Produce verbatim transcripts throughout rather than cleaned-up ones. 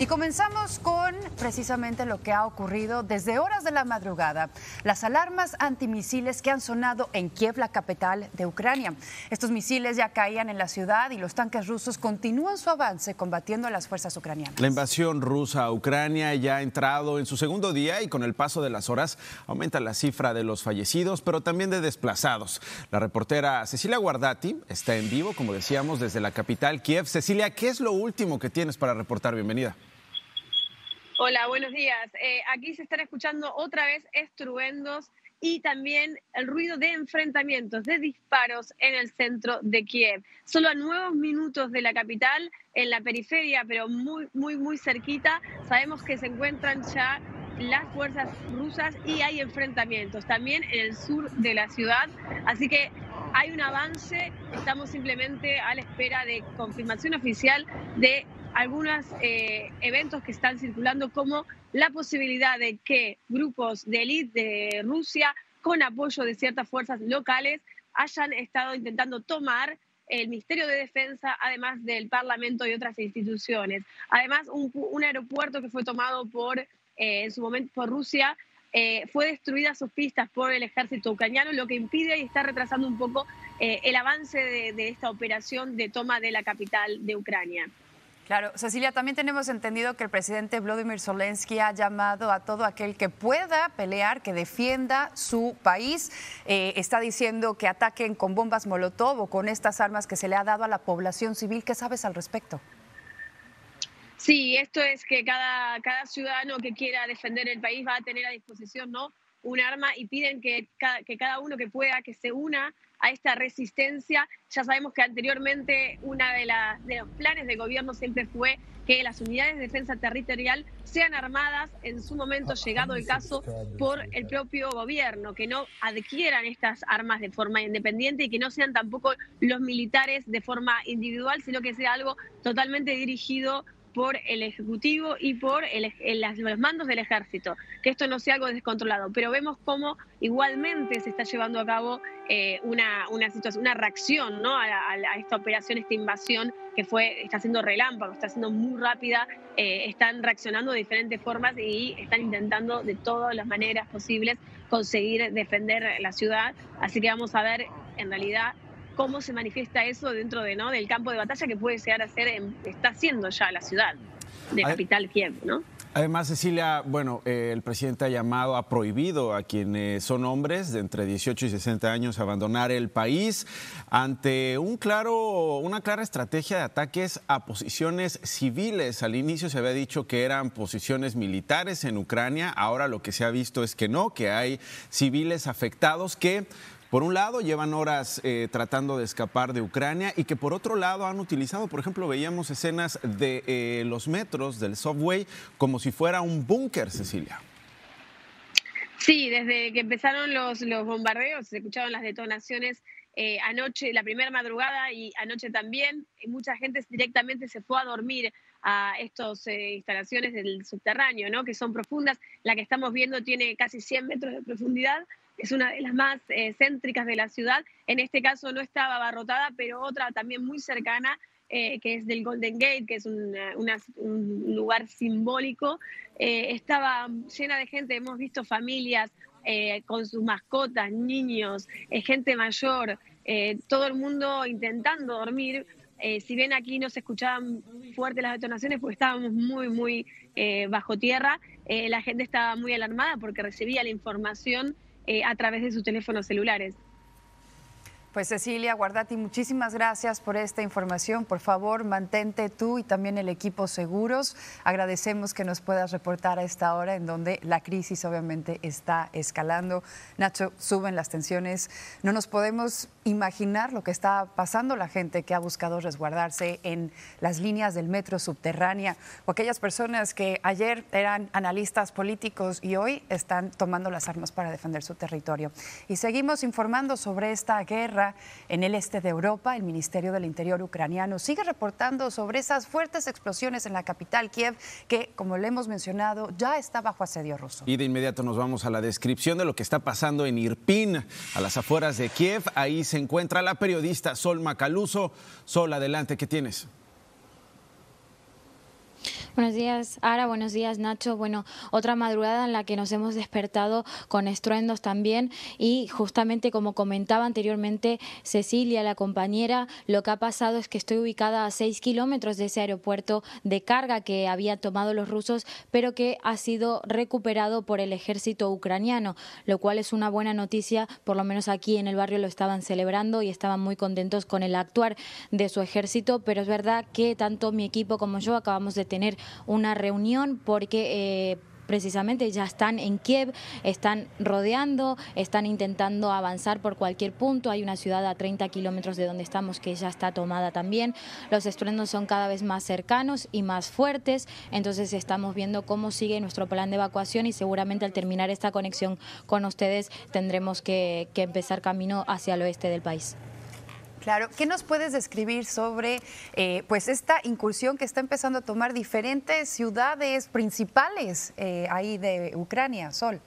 Y comenzamos con precisamente lo que ha ocurrido desde horas de la madrugada, las alarmas antimisiles que han sonado en Kiev, la capital de Ucrania. Estos misiles ya caían en la ciudad y los tanques rusos continúan su avance combatiendo a las fuerzas ucranianas. La invasión rusa a Ucrania ya ha entrado en su segundo día y con el paso de las horas aumenta la cifra de los fallecidos, pero también de desplazados. La reportera Cecilia Guardati está en vivo, como decíamos, desde la capital Kiev. Cecilia, ¿qué es lo último que tienes para reportar? Bienvenida. Hola, buenos días. Eh, aquí se están escuchando otra vez estruendos y también el ruido de enfrentamientos, de disparos en el centro de Kiev. Solo a nuevos minutos de la capital, en la periferia, pero muy, muy, muy cerquita, sabemos que se encuentran ya las fuerzas rusas y hay enfrentamientos también en el sur de la ciudad. Así que hay un avance, estamos simplemente a la espera de confirmación oficial de algunos eh, eventos que están circulando, como la posibilidad de que grupos de élite de Rusia, con apoyo de ciertas fuerzas locales, hayan estado intentando tomar el Ministerio de Defensa, además del Parlamento y otras instituciones. Además, un, un aeropuerto que fue tomado por, eh, en su momento por Rusia, eh, fue destruida sus pistas por el ejército ucraniano, lo que impide y está retrasando un poco eh, el avance de, de esta operación de toma de la capital de Ucrania. Claro, Cecilia, también tenemos entendido que el presidente Vladimir Zelensky ha llamado a todo aquel que pueda pelear, que defienda su país. Eh, está diciendo que ataquen con bombas molotov o con estas armas que se le ha dado a la población civil. ¿Qué sabes al respecto? Sí, esto es que cada, cada ciudadano que quiera defender el país va a tener a disposición, ¿no?, un arma, y piden que cada, que cada uno que pueda, que se una a esta resistencia. Ya sabemos que anteriormente uno de, de los planes del gobierno siempre fue que las unidades de defensa territorial sean armadas, en su momento, llegado el caso, por el propio gobierno, que no adquieran estas armas de forma independiente y que no sean tampoco los militares de forma individual, sino que sea algo totalmente dirigido por el Ejecutivo y por el, el, los mandos del Ejército, que esto no sea algo descontrolado. Pero vemos cómo igualmente se está llevando a cabo eh, una, una situación, una reacción, ¿no?, a, a, a esta operación, esta invasión que fue, está siendo relámpago, está siendo muy rápida, eh, están reaccionando de diferentes formas y están intentando de todas las maneras posibles conseguir defender la ciudad. Así que vamos a ver en realidad cómo se manifiesta eso dentro de, ¿no?, del campo de batalla que puede llegar a ser, en, está siendo ya la ciudad de capital Kiev, ¿no? Además, Cecilia, bueno, eh, el presidente ha llamado, ha prohibido a quienes son hombres de entre dieciocho y sesenta años abandonar el país ante un claro, una clara estrategia de ataques a posiciones civiles. Al inicio se había dicho que eran posiciones militares en Ucrania, ahora lo que se ha visto es que no, que hay civiles afectados que, por un lado, llevan horas eh, tratando de escapar de Ucrania y que por otro lado han utilizado, por ejemplo, veíamos escenas de eh, los metros, del subway, como si fuera un búnker, Cecilia. Sí, desde que empezaron los, los bombardeos, se escucharon las detonaciones eh, anoche, la primera madrugada y anoche también. Y mucha gente directamente se fue a dormir a estas eh, instalaciones del subterráneo, ¿no?, que son profundas. La que estamos viendo tiene casi cien metros de profundidad. Es una de las más eh, céntricas de la ciudad. En este caso no estaba abarrotada, pero otra también muy cercana, eh, que es del Golden Gate, que es una, una, un lugar simbólico. Eh, estaba llena de gente, hemos visto familias eh, con sus mascotas, niños, eh, gente mayor, eh, todo el mundo intentando dormir. Eh, si bien aquí no se escuchaban muy fuerte las detonaciones porque estábamos muy, muy eh, bajo tierra, eh, la gente estaba muy alarmada porque recibía la información Eh, a través de sus teléfonos celulares. Pues Cecilia Guardati, muchísimas gracias por esta información. Por favor, mantente tú y también el equipo seguros. Agradecemos que nos puedas reportar a esta hora en donde la crisis obviamente está escalando. Nacho, suben las tensiones. No nos podemos imaginar lo que está pasando la gente que ha buscado resguardarse en las líneas del metro subterránea o aquellas personas que ayer eran analistas políticos y hoy están tomando las armas para defender su territorio. Y seguimos informando sobre esta guerra en el este de Europa. El Ministerio del Interior ucraniano sigue reportando sobre esas fuertes explosiones en la capital Kiev, que, como le hemos mencionado, ya está bajo asedio ruso. Y de inmediato nos vamos a la descripción de lo que está pasando en Irpin, a las afueras de Kiev. Ahí se encuentra la periodista Sol Macaluso. Sol, adelante, ¿qué tienes? Buenos días, Ara. Buenos días, Nacho. Bueno, otra madrugada en la que nos hemos despertado con estruendos también y justamente como comentaba anteriormente Cecilia, la compañera, lo que ha pasado es que estoy ubicada a seis kilómetros de ese aeropuerto de carga que habían tomado los rusos, pero que ha sido recuperado por el ejército ucraniano, lo cual es una buena noticia, por lo menos aquí en el barrio lo estaban celebrando y estaban muy contentos con el actuar de su ejército, pero es verdad que tanto mi equipo como yo acabamos de tener una reunión porque eh, precisamente ya están en Kiev, están rodeando, están intentando avanzar por cualquier punto. Hay una ciudad a treinta kilómetros de donde estamos que ya está tomada también. Los estruendos son cada vez más cercanos y más fuertes, entonces estamos viendo cómo sigue nuestro plan de evacuación y seguramente al terminar esta conexión con ustedes tendremos que, que empezar camino hacia el oeste del país. Claro, ¿qué nos puedes describir sobre eh, pues esta incursión que está empezando a tomar diferentes ciudades principales eh, ahí de Ucrania, Sol?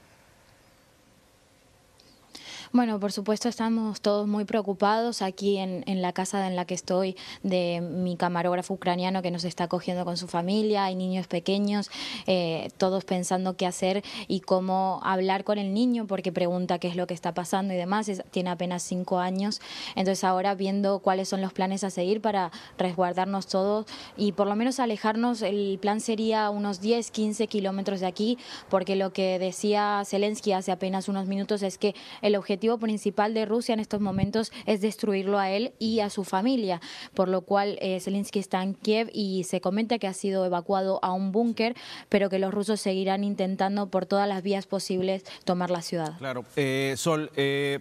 Bueno, por supuesto estamos todos muy preocupados aquí en, en la casa en la que estoy de mi camarógrafo ucraniano que nos está acogiendo con su familia, hay niños pequeños, eh, todos pensando qué hacer y cómo hablar con el niño porque pregunta qué es lo que está pasando y demás, es, tiene apenas cinco años, entonces ahora viendo cuáles son los planes a seguir para resguardarnos todos y por lo menos alejarnos, el plan sería unos diez, quince kilómetros de aquí porque lo que decía Zelensky hace apenas unos minutos es que el objetivo El objetivo principal de Rusia en estos momentos es destruirlo a él y a su familia, por lo cual eh, Zelensky está en Kiev y se comenta que ha sido evacuado a un búnker, pero que los rusos seguirán intentando por todas las vías posibles tomar la ciudad. Claro, eh, Sol, eh,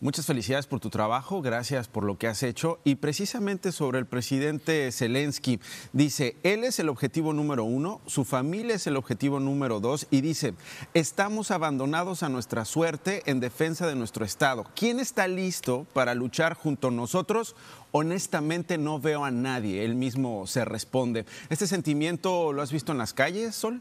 muchas felicidades por tu trabajo, gracias por lo que has hecho y precisamente sobre el presidente Zelensky, dice, él es el objetivo número uno, su familia es el objetivo número dos y dice, estamos abandonados a nuestra suerte en defensa de nuestro Estado. ¿Quién está listo para luchar junto a nosotros? Honestamente no veo a nadie, él mismo se responde. ¿Este sentimiento lo has visto en las calles, Sol?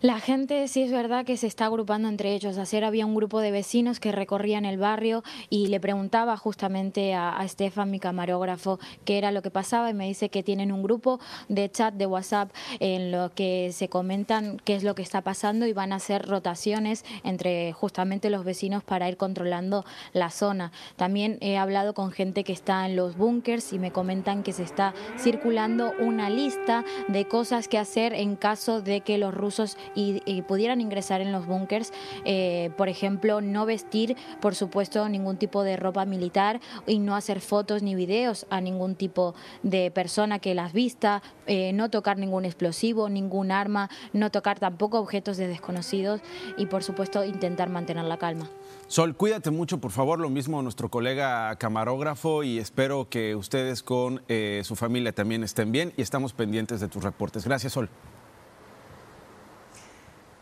La gente sí es verdad que se está agrupando entre ellos. Ayer había un grupo de vecinos que recorrían el barrio y le preguntaba justamente a, a Estefan, mi camarógrafo, qué era lo que pasaba y me dice que tienen un grupo de chat de WhatsApp en lo que se comentan qué es lo que está pasando y van a hacer rotaciones entre justamente los vecinos para ir controlando la zona. También he hablado con gente que está en los búnkers y me comentan que se está circulando una lista de cosas que hacer en caso de que los rusos Y, y pudieran ingresar en los búnkers, eh, por ejemplo, no vestir, por supuesto, ningún tipo de ropa militar y no hacer fotos ni videos a ningún tipo de persona que las vista, eh, no tocar ningún explosivo, ningún arma, no tocar tampoco objetos de desconocidos y, por supuesto, intentar mantener la calma. Sol, cuídate mucho, por favor, lo mismo nuestro colega camarógrafo y espero que ustedes con eh, su familia también estén bien y estamos pendientes de tus reportes. Gracias, Sol.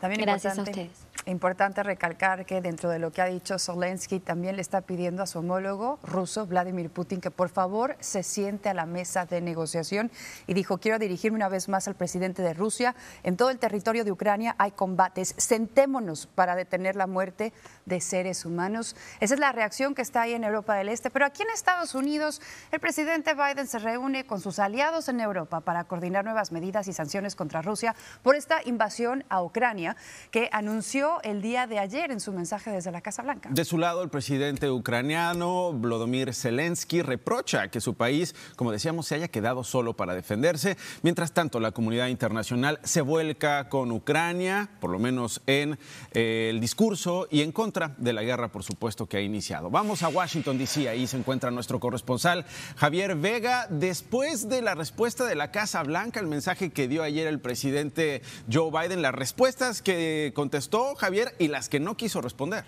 También Gracias importante, a ustedes. Importante recalcar que dentro de lo que ha dicho Zelensky también le está pidiendo a su homólogo ruso, Vladimir Putin, que por favor se siente a la mesa de negociación y dijo, quiero dirigirme una vez más al presidente de Rusia, en todo el territorio de Ucrania hay combates, sentémonos para detener la muerte de seres humanos. Esa es la reacción que está ahí en Europa del Este, pero aquí en Estados Unidos el presidente Biden se reúne con sus aliados en Europa para coordinar nuevas medidas y sanciones contra Rusia por esta invasión a Ucrania, que anunció el día de ayer en su mensaje desde la Casa Blanca. De su lado, el presidente ucraniano, Vladimir Zelensky, reprocha que su país, como decíamos, se haya quedado solo para defenderse. Mientras tanto, la comunidad internacional se vuelca con Ucrania, por lo menos en eh, el discurso, y en contra de la guerra, por supuesto, que ha iniciado. Vamos a Washington, D C, ahí se encuentra nuestro corresponsal, Javier Vega. Después de la respuesta de la Casa Blanca, el mensaje que dio ayer el presidente Joe Biden, las respuestas que contestó Javier y las que no quiso responder.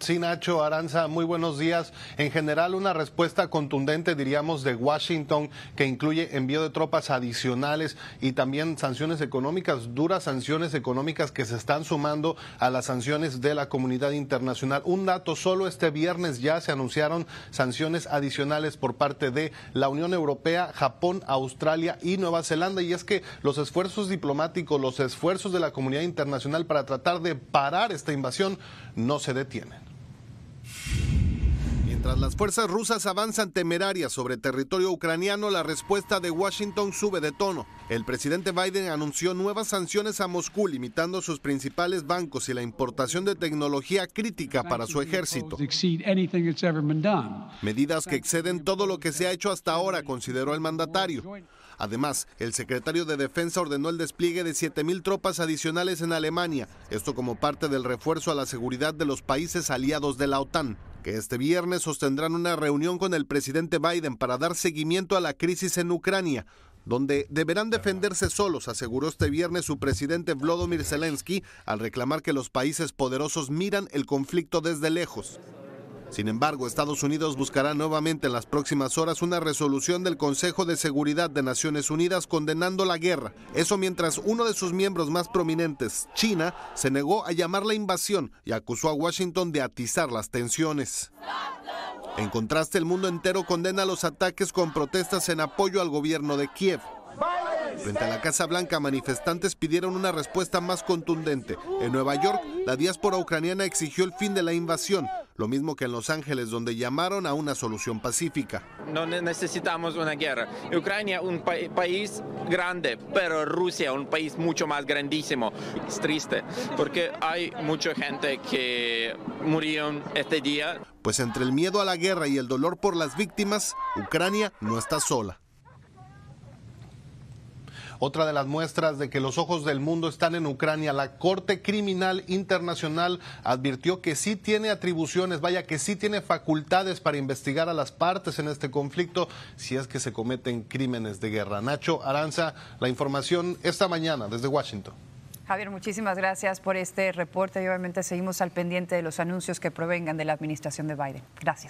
Sí, Nacho Aranza, muy buenos días. En general, una respuesta contundente, diríamos, de Washington, que incluye envío de tropas adicionales y también sanciones económicas, duras sanciones económicas que se están sumando a las sanciones de la comunidad internacional. Un dato, solo este viernes ya se anunciaron sanciones adicionales por parte de la Unión Europea, Japón, Australia y Nueva Zelanda. Y es que los esfuerzos diplomáticos, los esfuerzos de la comunidad internacional para tratar de parar esta invasión no se detienen. Mientras las fuerzas rusas avanzan temerarias sobre territorio ucraniano, la respuesta de Washington sube de tono. El presidente Biden anunció nuevas sanciones a Moscú, limitando sus principales bancos y la importación de tecnología crítica para su ejército. Medidas que exceden todo lo que se ha hecho hasta ahora, consideró el mandatario. Además, el secretario de Defensa ordenó el despliegue de siete mil tropas adicionales en Alemania, esto como parte del refuerzo a la seguridad de los países aliados de la OTAN, que este viernes sostendrán una reunión con el presidente Biden para dar seguimiento a la crisis en Ucrania, donde deberán defenderse solos, aseguró este viernes su presidente Vladimir Zelensky, al reclamar que los países poderosos miran el conflicto desde lejos. Sin embargo, Estados Unidos buscará nuevamente en las próximas horas una resolución del Consejo de Seguridad de Naciones Unidas condenando la guerra. Eso mientras uno de sus miembros más prominentes, China, se negó a llamar la invasión y acusó a Washington de atizar las tensiones. En contraste, el mundo entero condena los ataques con protestas en apoyo al gobierno de Kiev. Frente a la Casa Blanca, manifestantes pidieron una respuesta más contundente. En Nueva York, la diáspora ucraniana exigió el fin de la invasión, lo mismo que en Los Ángeles, donde llamaron a una solución pacífica. No necesitamos una guerra. Ucrania es un pa- país grande, pero Rusia es un país mucho más grandísimo. Es triste, porque hay mucha gente que murió este día. Pues entre el miedo a la guerra y el dolor por las víctimas, Ucrania no está sola. Otra de las muestras de que los ojos del mundo están en Ucrania, la Corte Criminal Internacional advirtió que sí tiene atribuciones, vaya que sí tiene facultades para investigar a las partes en este conflicto si es que se cometen crímenes de guerra. Nacho Aranza, la información esta mañana desde Washington. Javier, muchísimas gracias por este reporte y obviamente seguimos al pendiente de los anuncios que provengan de la administración de Biden. Gracias.